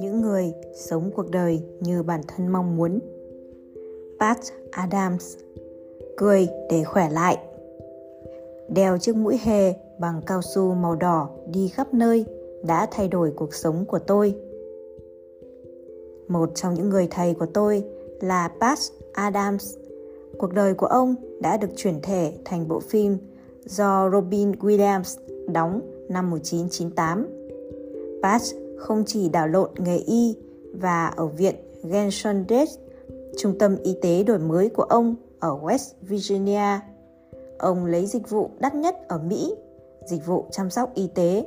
Những người sống cuộc đời như bản thân mong muốn. Patch Adams. Cười để khỏe lại. Đeo chiếc mũi hề bằng cao su màu đỏ đi khắp nơi đã thay đổi cuộc sống của tôi. Một trong những người thầy của tôi là Patch Adams. Cuộc đời của ông đã được chuyển thể thành bộ phim do Robin Williams đóng năm 1998. Patch không chỉ đảo lộn nghề y và ở viện Genshundet, trung tâm y tế đổi mới của ông ở West Virginia. Ông lấy dịch vụ đắt nhất ở Mỹ, dịch vụ chăm sóc y tế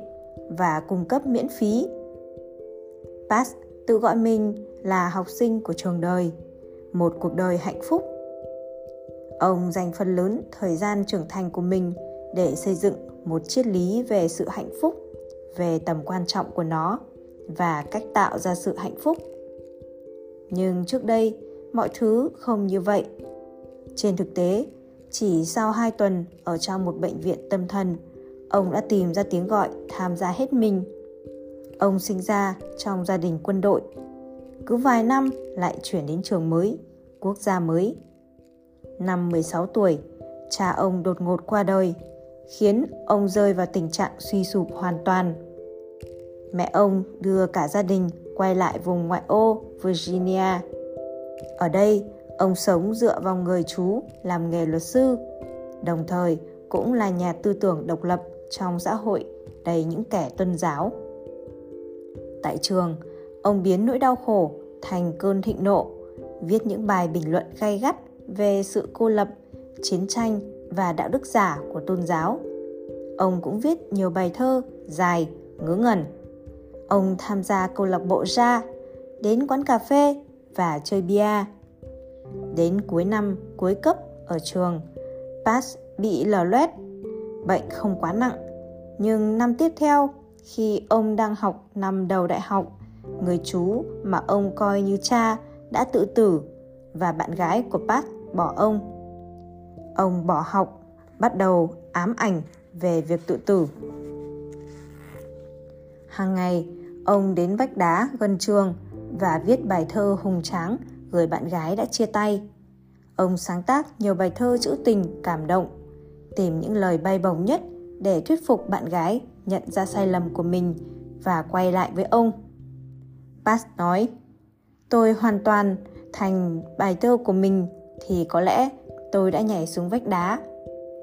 và cung cấp miễn phí. Patch tự gọi mình là học sinh của trường đời, một cuộc đời hạnh phúc. Ông dành phần lớn thời gian trưởng thành của mình để xây dựng một triết lý về sự hạnh phúc, về tầm quan trọng của nó và cách tạo ra sự hạnh phúc. Nhưng trước đây, mọi thứ không như vậy. Trên thực tế, chỉ sau 2 tuần ở trong một bệnh viện tâm thần, ông đã tìm ra tiếng gọi tham gia hết mình. Ông sinh ra trong gia đình quân đội, cứ vài năm lại chuyển đến trường mới, quốc gia mới. Năm 16 tuổi, cha ông đột ngột qua đời, khiến ông rơi vào tình trạng suy sụp hoàn toàn. Mẹ ông đưa cả gia đình quay lại vùng ngoại ô Virginia. Ở đây, ông sống dựa vào người chú làm nghề luật sư, đồng thời cũng là nhà tư tưởng độc lập trong xã hội đầy những kẻ tôn giáo. Tại trường, ông biến nỗi đau khổ thành cơn thịnh nộ, viết những bài bình luận gay gắt về sự cô lập, chiến tranh và đạo đức giả của tôn giáo. Ông cũng viết nhiều bài thơ dài, ngớ ngẩn. Ông tham gia câu lạc bộ ra, đến quán cà phê và chơi bia. Đến cuối năm, cuối cấp ở trường, Patch bị lở loét. Bệnh không quá nặng, nhưng năm tiếp theo, khi ông đang học năm đầu đại học, người chú mà ông coi như cha đã tự tử và bạn gái của Patch bỏ ông. Ông bỏ học, bắt đầu ám ảnh về việc tự tử. Hàng ngày, ông đến vách đá gần trường và viết bài thơ hùng tráng người bạn gái đã chia tay. Ông sáng tác nhiều bài thơ trữ tình cảm động, tìm những lời bay bổng nhất để thuyết phục bạn gái nhận ra sai lầm của mình và quay lại với ông. Patch nói, tôi hoàn toàn thành bài thơ của mình thì có lẽ tôi đã nhảy xuống vách đá.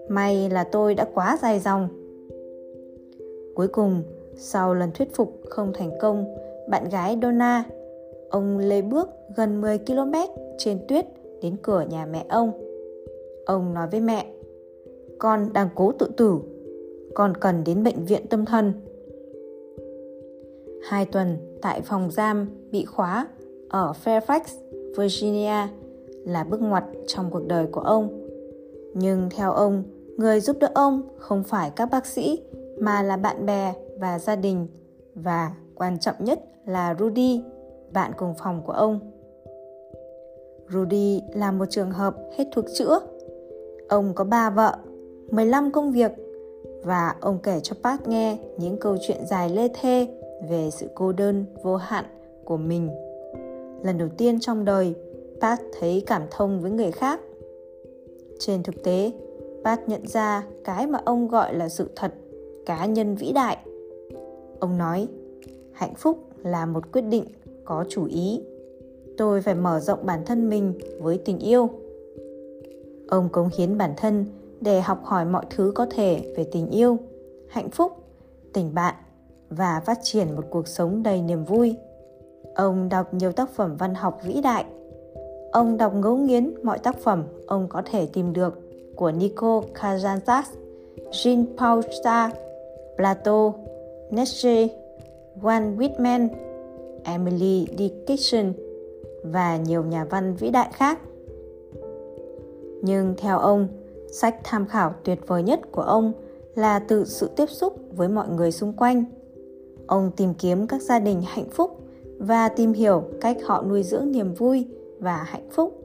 May là tôi đã quá dài dòng. Cuối cùng, sau lần thuyết phục không thành công, bạn gái Donna, ông lê bước gần 10 km trên tuyết đến cửa nhà mẹ ông. Ông nói với mẹ, con đang cố tự tử, con cần đến bệnh viện tâm thần. 2 tuần tại phòng giam bị khóa ở Fairfax, Virginia là bước ngoặt trong cuộc đời của ông. Nhưng theo ông, người giúp đỡ ông không phải các bác sĩ mà là bạn bè và gia đình, và quan trọng nhất là Rudy, bạn cùng phòng của ông. Rudy là một trường hợp hết thuốc chữa. Ông có 3 vợ, 15 công việc, và ông kể cho Patch nghe những câu chuyện dài lê thê về sự cô đơn vô hạn của mình. Lần đầu tiên trong đời, Patch thấy cảm thông với người khác. Trên thực tế, Patch nhận ra cái mà ông gọi là sự thật, cá nhân vĩ đại. Ông nói, hạnh phúc là một quyết định có chủ ý. Tôi phải mở rộng bản thân mình với tình yêu. Ông cống hiến bản thân để học hỏi mọi thứ có thể về tình yêu, hạnh phúc, tình bạn và phát triển một cuộc sống đầy niềm vui. Ông đọc nhiều tác phẩm văn học vĩ đại. Ông đọc ngấu nghiến mọi tác phẩm ông có thể tìm được của Nico Kazantzakis, Jean Paul Sartre, Plato, Nietzsche, Walt Whitman, Emily Dickinson và nhiều nhà văn vĩ đại khác. Nhưng theo ông, sách tham khảo tuyệt vời nhất của ông là từ sự tiếp xúc với mọi người xung quanh. Ông tìm kiếm các gia đình hạnh phúc và tìm hiểu cách họ nuôi dưỡng niềm vui và hạnh phúc.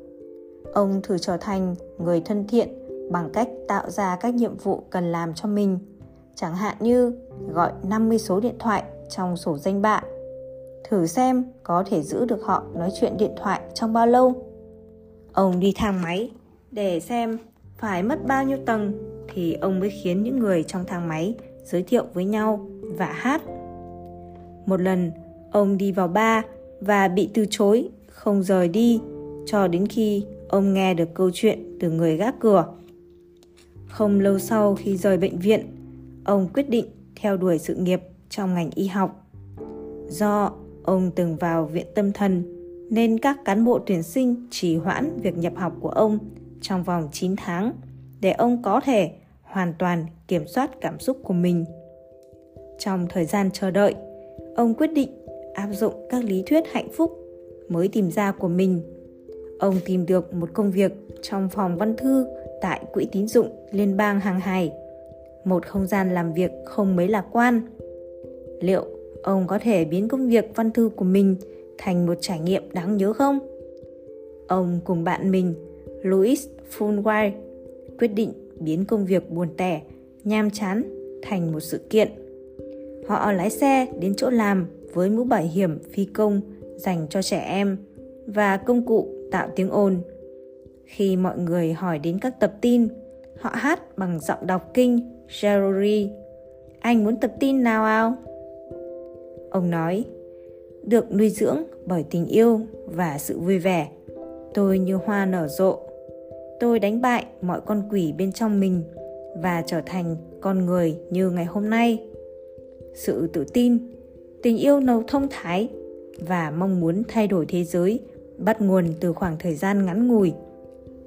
Ông thử trở thành người thân thiện bằng cách tạo ra các nhiệm vụ cần làm cho mình, chẳng hạn như gọi 50 số điện thoại trong sổ danh bạ. Thử xem có thể giữ được họ nói chuyện điện thoại trong bao lâu. Ông đi thang máy để xem phải mất bao nhiêu tầng thì ông mới khiến những người trong thang máy giới thiệu với nhau và hát. Một lần, ông đi vào bar và bị từ chối, không rời đi, cho đến khi ông nghe được câu chuyện từ người gác cửa. Không lâu sau khi rời bệnh viện, ông quyết định theo đuổi sự nghiệp trong ngành y học. Do ông từng vào viện tâm thần, nên các cán bộ tuyển sinh trì hoãn việc nhập học của ông trong vòng 9 tháng để ông có thể hoàn toàn kiểm soát cảm xúc của mình. Trong thời gian chờ đợi, ông quyết định áp dụng các lý thuyết hạnh phúc mới tìm ra của mình. Ông tìm được một công việc trong phòng văn thư tại Quỹ tín dụng Liên bang hàng hải, một không gian làm việc không mấy lạc quan. Liệu ông có thể biến công việc văn thư của mình thành một trải nghiệm đáng nhớ không? Ông cùng bạn mình Louis Fulbright quyết định biến công việc buồn tẻ, nham chán thành một sự kiện. Họ lái xe đến chỗ làm với mũ bảo hiểm phi công dành cho trẻ em và công cụ tạo tiếng ồn. Khi mọi người hỏi đến các tập tin, họ hát bằng giọng đọc kinh Jerry. Anh muốn tập tin nào ao? Ông nói, được nuôi dưỡng bởi tình yêu và sự vui vẻ, tôi như hoa nở rộ. Tôi đánh bại mọi con quỷ bên trong mình và trở thành con người như ngày hôm nay. Sự tự tin, tình yêu nồng thông thái và mong muốn thay đổi thế giới bắt nguồn từ khoảng thời gian ngắn ngủi,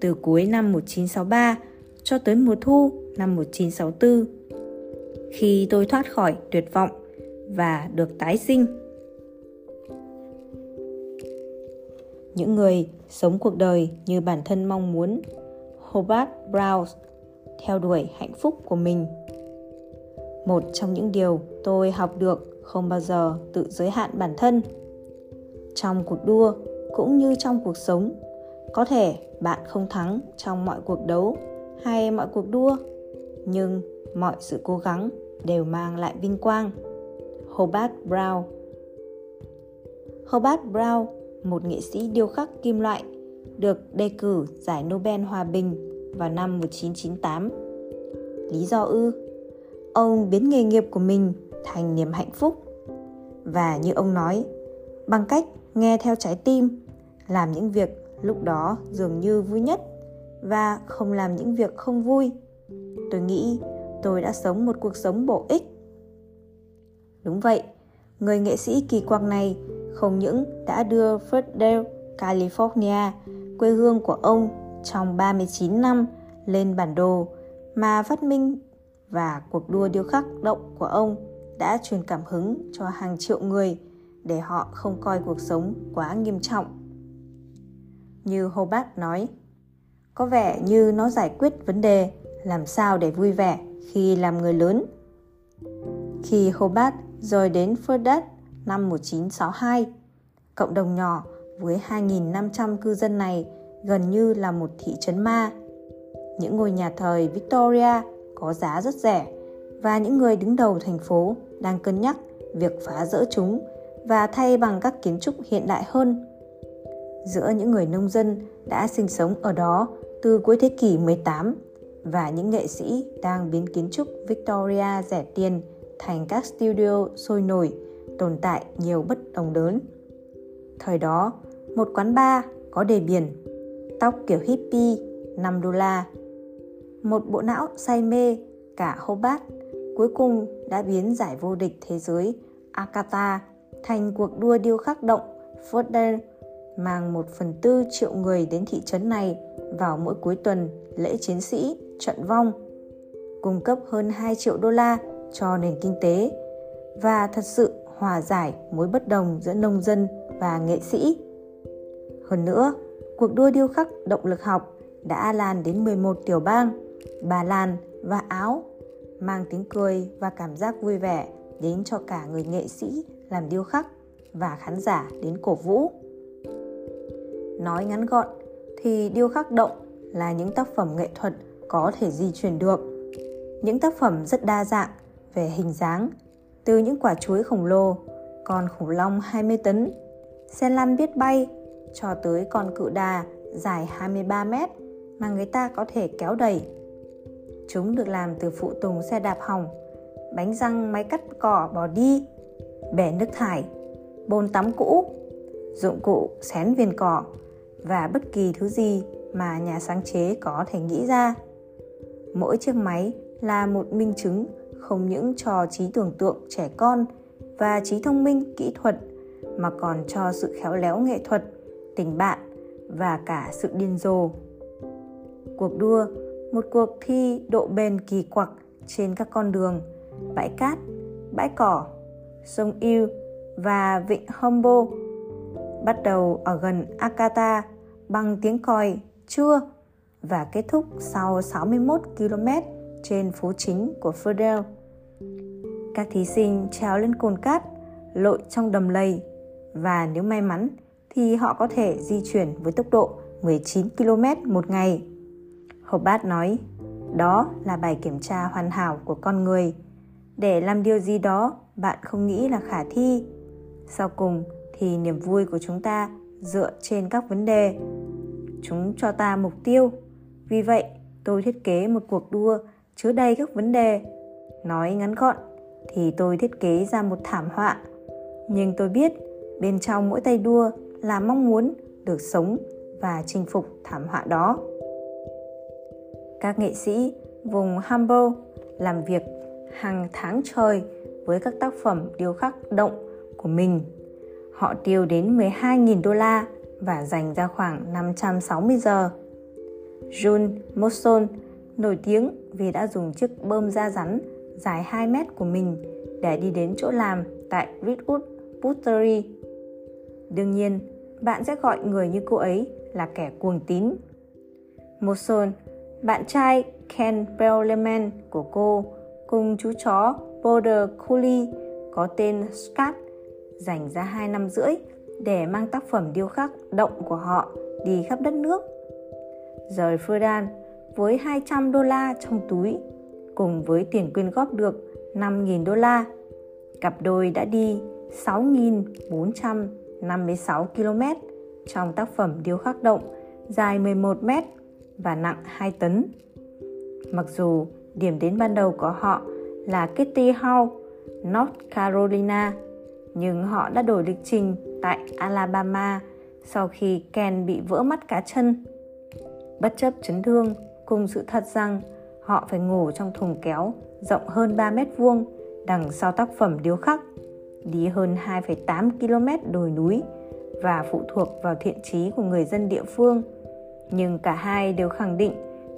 từ cuối năm 1963 cho tới mùa thu năm 1964, khi tôi thoát khỏi tuyệt vọng và được tái sinh. Những người sống cuộc đời như bản thân mong muốn, Hobart Brown theo đuổi hạnh phúc của mình. Một trong những điều tôi học được không bao giờ tự giới hạn bản thân. Trong cuộc đua cũng như trong cuộc sống, có thể bạn không thắng trong mọi cuộc đấu hay mọi cuộc đua, nhưng mọi sự cố gắng đều mang lại vinh quang. Hobart Brown. Hobart Brown, một nghệ sĩ điêu khắc kim loại, được đề cử giải Nobel Hòa Bình vào năm 1998. Lý do ư? Ông biến nghề nghiệp của mình thành niềm hạnh phúc. Và như ông nói, bằng cách nghe theo trái tim, làm những việc lúc đó dường như vui nhất và không làm những việc không vui. Tôi nghĩ tôi đã sống một cuộc sống bổ ích. Đúng vậy, người nghệ sĩ kỳ quặc này không những đã đưa Ferndale, California, quê hương của ông trong 39 năm lên bản đồ, mà phát minh và cuộc đua điêu khắc động của ông đã truyền cảm hứng cho hàng triệu người để họ không coi cuộc sống quá nghiêm trọng. Như Hobart nói, có vẻ như nó giải quyết vấn đề làm sao để vui vẻ khi làm người lớn. Khi Hobart rời đến Ferndale năm 1962, cộng đồng nhỏ với 2.500 cư dân này gần như là một thị trấn ma. Những ngôi nhà thời Victoria có giá rất rẻ và những người đứng đầu thành phố đang cân nhắc việc phá dỡ chúng và thay bằng các kiến trúc hiện đại hơn. Giữa những người nông dân đã sinh sống ở đó từ cuối thế kỷ 18 và những nghệ sĩ đang biến kiến trúc Victoria rẻ tiền thành các studio sôi nổi, tồn tại nhiều bất đồng đớn. Thời đó, một quán bar có đề biển tóc kiểu hippie $5, một bộ não say mê cả Hobart cuối cùng đã biến giải vô địch thế giới Arcata thành cuộc đua điêu khắc động Fudan, mang 1/4 triệu người đến thị trấn này vào mỗi cuối tuần lễ chiến sĩ trận vong, cung cấp hơn $2 triệu cho nền kinh tế và thật sự hòa giải mối bất đồng giữa nông dân và nghệ sĩ. Hơn nữa, cuộc đua điêu khắc động lực học đã lan đến 11 tiểu bang, Ba Lan và Áo, mang tiếng cười và cảm giác vui vẻ đến cho cả người nghệ sĩ làm điêu khắc và khán giả đến cổ vũ. Nói ngắn gọn thì điêu khắc động là những tác phẩm nghệ thuật có thể di chuyển được, những tác phẩm rất đa dạng về hình dáng, từ những quả chuối khổng lồ, con khủng long 20 tấn, xe lăn biết bay, cho tới con cự đà dài 23 mét mà người ta có thể kéo đẩy. Chúng được làm từ phụ tùng xe đạp hỏng, bánh răng máy cắt cỏ bỏ đi, bể nước thải, bồn tắm cũ, dụng cụ xén viền cỏ và bất kỳ thứ gì mà nhà sáng chế có thể nghĩ ra. Mỗi chiếc máy là một minh chứng không những cho trí tưởng tượng trẻ con và trí thông minh kỹ thuật mà còn cho sự khéo léo nghệ thuật, tình bạn và cả sự điên rồ. Cuộc đua, một cuộc thi độ bền kỳ quặc trên các con đường, bãi cát, bãi cỏ, sông Iu và vịnh Humbo, bắt đầu ở gần Arcata bằng tiếng còi trưa và kết thúc sau 61 km trên phố chính của Ferndale. Các thí sinh trèo lên cồn cát, lội trong đầm lầy và nếu may mắn thì họ có thể di chuyển với tốc độ 19 km một ngày. Hobart nói, đó là bài kiểm tra hoàn hảo của con người. Để làm điều gì đó bạn không nghĩ là khả thi. Sau cùng thì niềm vui của chúng ta dựa trên các vấn đề. Chúng cho ta mục tiêu. Vì vậy, tôi thiết kế một cuộc đua chứa đầy các vấn đề. Nói ngắn gọn thì tôi thiết kế ra một thảm họa. Nhưng tôi biết bên trong mỗi tay đua là mong muốn được sống và chinh phục thảm họa đó. Các nghệ sĩ vùng Humboldt làm việc hàng tháng trời với các tác phẩm điêu khắc động của mình. Họ tiêu đến $12,000 và dành ra khoảng 560 giờ. June Mosson nổi tiếng vì đã dùng chiếc bơm da rắn dài 2 mét của mình để đi đến chỗ làm tại Ritwood Pottery. Đương nhiên, bạn sẽ gọi người như cô ấy là kẻ cuồng tín. Mosson, bạn trai Ken Bell-Leman của cô cùng chú chó Border Collie có tên Scott dành ra 2 năm rưỡi để mang tác phẩm điêu khắc động của họ đi khắp đất nước. Rời Fudan với $200 trong túi cùng với tiền quyên góp được $5,000, cặp đôi đã đi 6.456 km trong tác phẩm điêu khắc động dài 11 mét và nặng 2 tấn. Mặc dù điểm đến ban đầu của họ là Kitty Howe, North Carolina, nhưng họ đã đổi lịch trình tại Alabama sau khi Ken bị vỡ mắt cá chân. Bất chấp chấn thương cùng sự thật rằng họ phải ngủ trong thùng kéo rộng hơn 3 mét vuông đằng sau tác phẩm điêu khắc, đi hơn 2,8 km đồi núi và phụ thuộc vào thiện chí của người dân địa phương. Nhưng cả hai đều khẳng định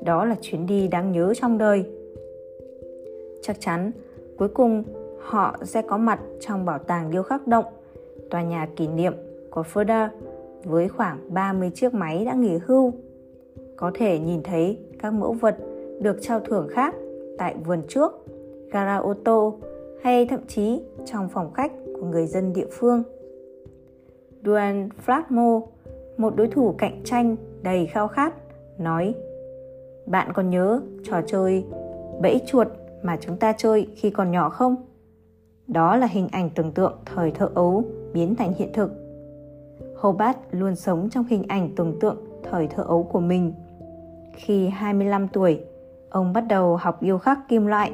đó là chuyến đi đáng nhớ trong đời. Chắc chắn, cuối cùng họ sẽ có mặt trong bảo tàng điêu khắc động, tòa nhà kỷ niệm của Ferndale với khoảng 30 chiếc máy đã nghỉ hưu. Có thể nhìn thấy các mẫu vật được trao thưởng khác tại vườn trước, gara ô tô hay thậm chí trong phòng khách của người dân địa phương. Duane Flatmo, một đối thủ cạnh tranh đầy khao khát, nói, bạn còn nhớ trò chơi bẫy chuột mà chúng ta chơi khi còn nhỏ không? Đó là hình ảnh tưởng tượng thời thơ ấu biến thành hiện thực. Hobart luôn sống trong hình ảnh tưởng tượng thời thơ ấu của mình. Khi 25 tuổi, ông bắt đầu học điêu khắc kim loại.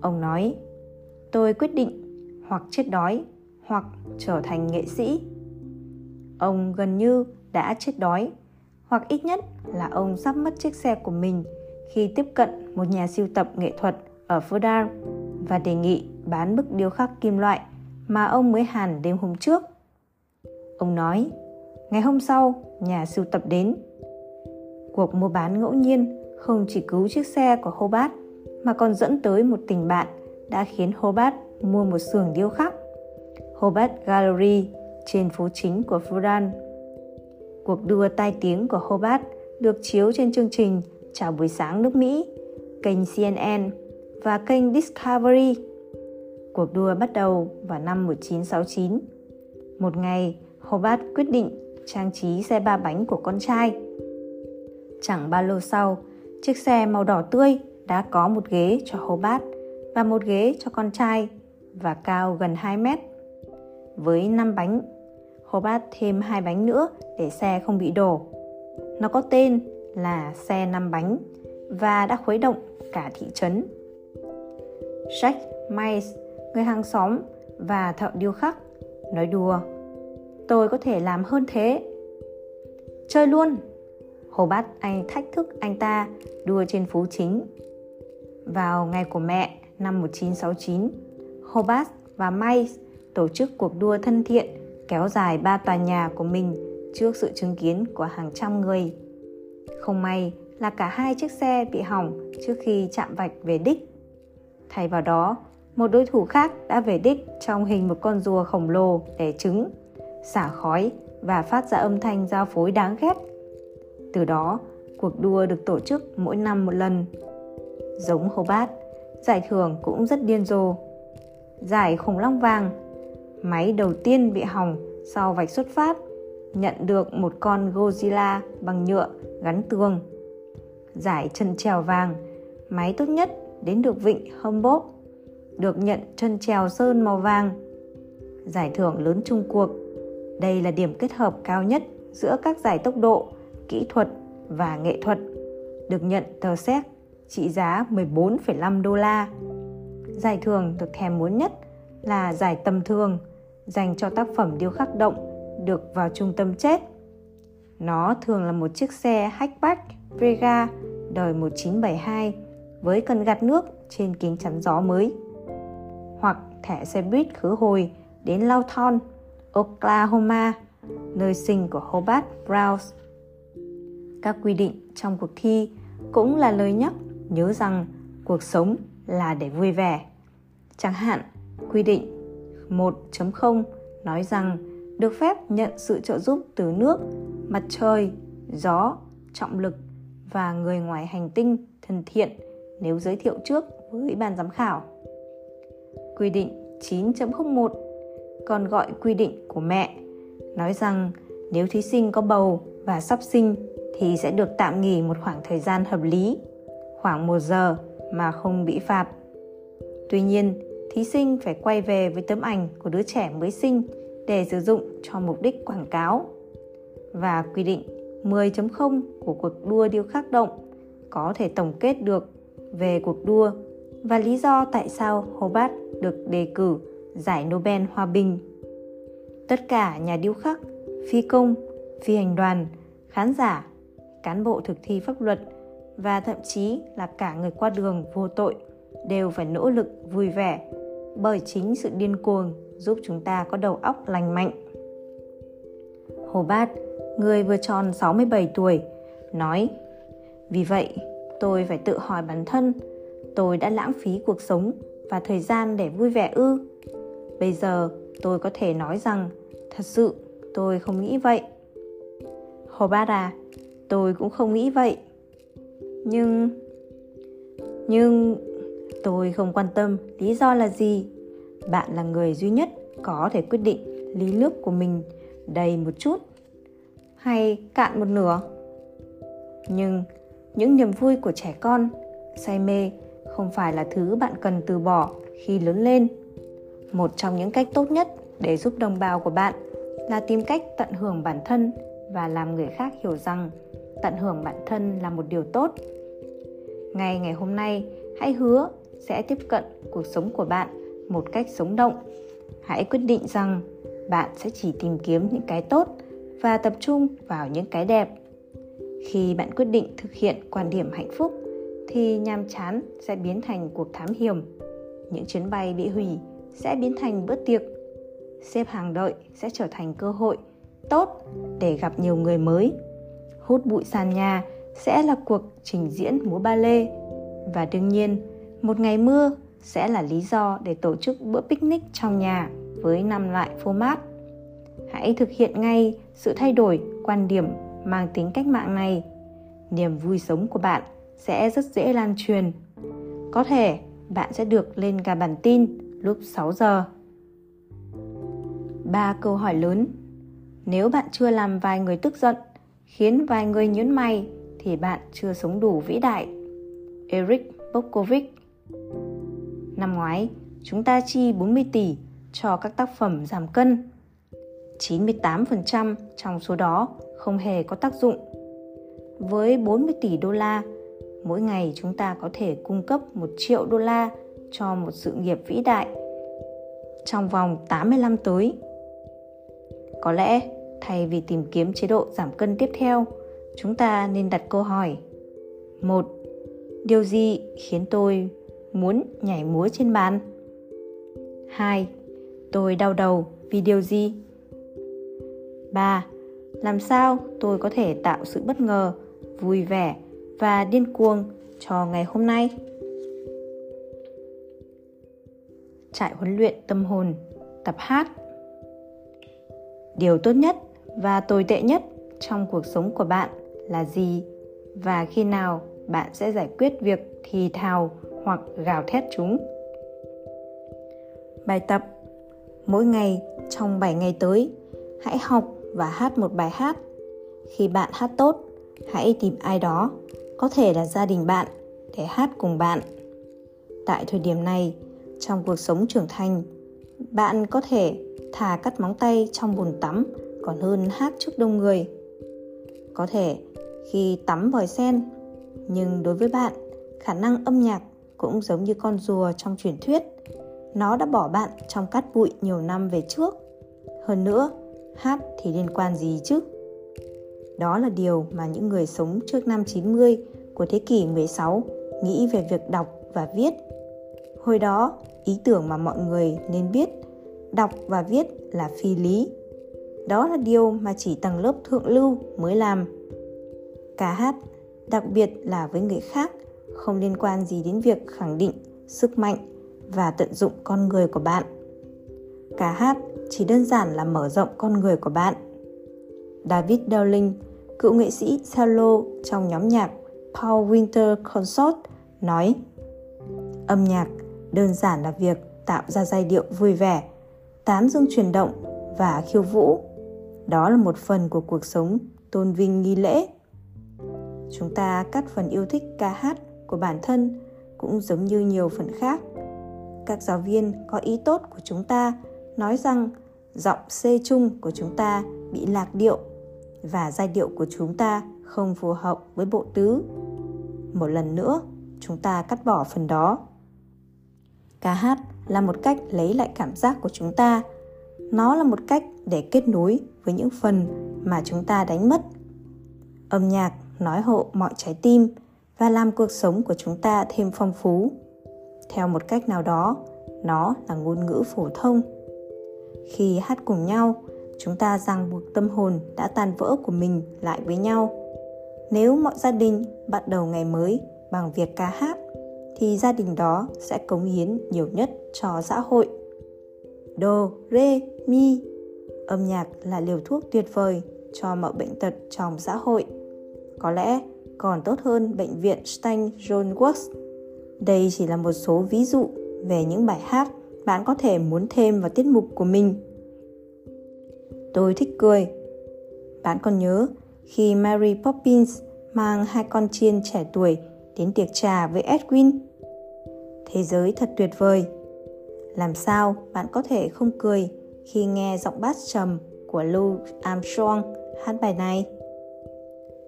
Ông nói, tôi quyết định hoặc chết đói hoặc trở thành nghệ sĩ. Ông gần như đã chết đói, hoặc ít nhất là ông sắp mất chiếc xe của mình khi tiếp cận một nhà sưu tập nghệ thuật ở Fudan và đề nghị bán bức điêu khắc kim loại mà ông mới hàn đêm hôm trước. Ông nói, ngày hôm sau nhà sưu tập đến. Cuộc mua bán ngẫu nhiên không chỉ cứu chiếc xe của Hobart mà còn dẫn tới một tình bạn đã khiến Hobart mua một xưởng điêu khắc, Hobart Gallery trên phố chính của Fudan. Cuộc đua tai tiếng của Hobart được chiếu trên chương trình Chào buổi sáng nước Mỹ, kênh CNN và kênh Discovery. Cuộc đua bắt đầu vào năm 1969. Một ngày, Hobart quyết định trang trí xe ba bánh của con trai. Chẳng bao lâu sau, chiếc xe màu đỏ tươi đã có một ghế cho Hobart và một ghế cho con trai và cao gần 2 mét. Với 5 bánh, Hobart thêm 2 bánh nữa để xe không bị đổ. Nó có tên là xe 5 bánh và đã khuấy động cả thị trấn. Jack Mays, người hàng xóm và thợ điêu khắc, nói đùa: "Tôi có thể làm hơn thế." "Chơi luôn!" Hobart anh thách thức anh ta đua trên phố chính. Vào ngày của mẹ năm 1969, Hobart và Mays tổ chức cuộc đua thân thiện kéo dài 3 tòa nhà của mình trước sự chứng kiến của hàng trăm người. Không may là cả hai chiếc xe bị hỏng trước khi chạm vạch về đích. Thay vào đó, một đối thủ khác đã về đích trong hình một con rùa khổng lồ đẻ trứng, xả khói và phát ra âm thanh giao phối đáng ghét. Từ đó, cuộc đua được tổ chức mỗi năm một lần. Giống Hobart, giải thưởng cũng rất điên rồ. Giải khủng long vàng, máy đầu tiên bị hỏng sau vạch xuất phát, nhận được một con Godzilla bằng nhựa gắn tường. Giải chân trèo vàng, máy tốt nhất đến được vịnh Humboldt, được nhận chân trèo sơn màu vàng. Giải thưởng lớn chung cuộc, đây là điểm kết hợp cao nhất giữa các giải tốc độ, kỹ thuật và nghệ thuật, được nhận tờ séc trị giá 14,5 đô la. Giải thưởng được thèm muốn nhất là giải tầm thường dành cho tác phẩm điêu khắc động được vào trung tâm chết. Nó thường là một chiếc xe hatchback Vega đời 1972 với cần gạt nước trên kính chắn gió mới, hoặc thẻ xe buýt khứ hồi đến Lawton, Oklahoma, nơi sinh của Hobart Brown. Các quy định trong cuộc thi cũng là lời nhắc nhớ rằng cuộc sống là để vui vẻ. Chẳng hạn, quy định 1.0 nói rằng được phép nhận sự trợ giúp từ nước, mặt trời, gió, trọng lực và người ngoài hành tinh thân thiện nếu giới thiệu trước với ban giám khảo. Quy định 9.01, còn gọi quy định của mẹ, nói rằng nếu thí sinh có bầu và sắp sinh thì sẽ được tạm nghỉ một khoảng thời gian hợp lý, khoảng 1 giờ mà không bị phạt. Tuy nhiên, thí sinh phải quay về với tấm ảnh của đứa trẻ mới sinh để sử dụng cho mục đích quảng cáo. Và quy định 10.0 của cuộc đua điêu khắc động có thể tổng kết được về cuộc đua và lý do tại sao Hobart được đề cử giải Nobel Hòa Bình. Tất cả nhà điêu khắc, phi công, phi hành đoàn, khán giả, cán bộ thực thi pháp luật và thậm chí là cả người qua đường vô tội đều phải nỗ lực vui vẻ, bởi chính sự điên cuồng giúp chúng ta có đầu óc lành mạnh. Hobart, người vừa tròn 67 tuổi, nói: "Vì vậy, tôi phải tự hỏi bản thân, tôi đã lãng phí cuộc sống và thời gian để vui vẻ ư? Bây giờ tôi có thể nói rằng thật sự tôi không nghĩ vậy." "Hobart à, tôi cũng không nghĩ vậy. Nhưng tôi không quan tâm lý do là gì. Bạn là người duy nhất có thể quyết định lý nước của mình đầy một chút hay cạn một nửa." Nhưng những niềm vui của trẻ con, say mê không phải là thứ bạn cần từ bỏ khi lớn lên. Một trong những cách tốt nhất để giúp đồng bào của bạn là tìm cách tận hưởng bản thân và làm người khác hiểu rằng tận hưởng bản thân là một điều tốt. Ngay ngày hôm nay, hãy hứa sẽ tiếp cận cuộc sống của bạn một cách sống động. Hãy quyết định rằng bạn sẽ chỉ tìm kiếm những cái tốt và tập trung vào những cái đẹp. Khi bạn quyết định thực hiện quan điểm hạnh phúc, thì nhàm chán sẽ biến thành cuộc thám hiểm. Những chuyến bay bị hủy sẽ biến thành bữa tiệc. Xếp hàng đợi sẽ trở thành cơ hội tốt để gặp nhiều người mới. Hút bụi sàn nhà sẽ là cuộc trình diễn múa ba lê. Và đương nhiên, một ngày mưa sẽ là lý do để tổ chức bữa picnic trong nhà với 5 loại phô mát. Hãy thực hiện ngay sự thay đổi quan điểm mang tính cách mạng này. Niềm vui sống của bạn sẽ rất dễ lan truyền. Có thể bạn sẽ được lên cả bản tin lúc 6 giờ. 3 câu hỏi lớn. Nếu bạn chưa làm vài người tức giận, khiến vài người nhướng mày, thì bạn chưa sống đủ vĩ đại. Eric Bokovic. Năm ngoái, chúng ta chi 40 tỷ cho các tác phẩm giảm cân. 98% trong số đó không hề có tác dụng. Với 40 tỷ đô la, mỗi ngày chúng ta có thể cung cấp 1 triệu đô la cho một sự nghiệp vĩ đại trong vòng 85 tới. Có lẽ, thay vì tìm kiếm chế độ giảm cân tiếp theo, chúng ta nên đặt câu hỏi. 1. Điều gì khiến tôi muốn nhảy múa trên bàn? 2. Tôi đau đầu vì điều gì? 3. Làm sao tôi có thể tạo sự bất ngờ, vui vẻ và điên cuồng cho ngày hôm nay? Trại huấn luyện tâm hồn, tập hát. Điều tốt nhất và tồi tệ nhất trong cuộc sống của bạn là gì? Và khi nào bạn sẽ giải quyết việc thì thào hoặc gào thét chúng? Bài tập. Mỗi ngày trong 7 ngày tới, hãy học và hát một bài hát. Khi bạn hát tốt, hãy tìm ai đó, có thể là gia đình bạn, để hát cùng bạn. Tại thời điểm này, trong cuộc sống trưởng thành, bạn có thể thà cắt móng tay trong bồn tắm còn hơn hát trước đông người. Có thể khi tắm vòi sen, nhưng đối với bạn, khả năng âm nhạc cũng giống như con rùa trong truyền thuyết. Nó đã bỏ bạn trong cát bụi nhiều năm về trước. Hơn nữa, hát thì liên quan gì chứ? Đó là điều mà những người sống trước năm 90 của thế kỷ 16 nghĩ về việc đọc và viết. Hồi đó, ý tưởng mà mọi người nên biết, đọc và viết là phi lý. Đó là điều mà chỉ tầng lớp thượng lưu mới làm. Ca hát, đặc biệt là với người khác, không liên quan gì đến việc khẳng định sức mạnh và tận dụng con người của bạn. Ca hát chỉ đơn giản là mở rộng con người của bạn. David Darling, cựu nghệ sĩ cello trong nhóm nhạc Paul Winter Consort, nói: âm nhạc đơn giản là việc tạo ra giai điệu vui vẻ, tán dương chuyển động và khiêu vũ. Đó là một phần của cuộc sống tôn vinh nghi lễ. Chúng ta cắt phần yêu thích ca hát của bản thân cũng giống như nhiều phần khác. Các giáo viên có ý tốt của chúng ta nói rằng giọng C chung của chúng ta bị lạc điệu và giai điệu của chúng ta không phù hợp với bộ tứ. Một lần nữa, chúng ta cắt bỏ phần đó. Ca hát là một cách lấy lại cảm giác của chúng ta. Nó là một cách để kết nối với những phần mà chúng ta đánh mất. Âm nhạc nói hộ mọi trái tim và làm cuộc sống của chúng ta thêm phong phú. Theo một cách nào đó, nó là ngôn ngữ phổ thông. Khi hát cùng nhau, chúng ta ràng buộc tâm hồn đã tan vỡ của mình lại với nhau. Nếu mọi gia đình bắt đầu ngày mới bằng việc ca hát, thì gia đình đó sẽ cống hiến nhiều nhất cho xã hội. Do, re, mi. Âm nhạc là liều thuốc tuyệt vời cho mọi bệnh tật trong xã hội. Có lẽ còn tốt hơn bệnh viện St. John Works. Đây chỉ là một số ví dụ về những bài hát bạn có thể muốn thêm vào tiết mục của mình. Tôi thích cười. Bạn còn nhớ khi Mary Poppins mang hai con chiên trẻ tuổi đến tiệc trà với Edwin? Thế giới thật tuyệt vời. Làm sao bạn có thể không cười khi nghe giọng bass trầm của Lou Armstrong hát bài này?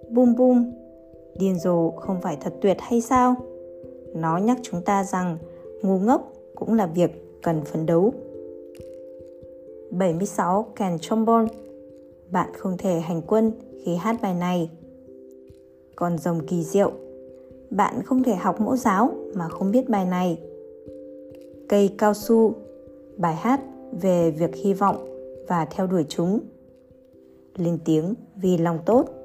Bum bum, điên rồ không phải thật tuyệt hay sao? Nó nhắc chúng ta rằng ngu ngốc cũng là việc cần phấn đấu. 76 kèn trombone. Bạn không thể hành quân khi hát bài này. Con rồng kỳ diệu. Bạn không thể học mẫu giáo mà không biết bài này. Cây cao su. Bài hát về việc hy vọng và theo đuổi chúng. Lên tiếng vì lòng tốt.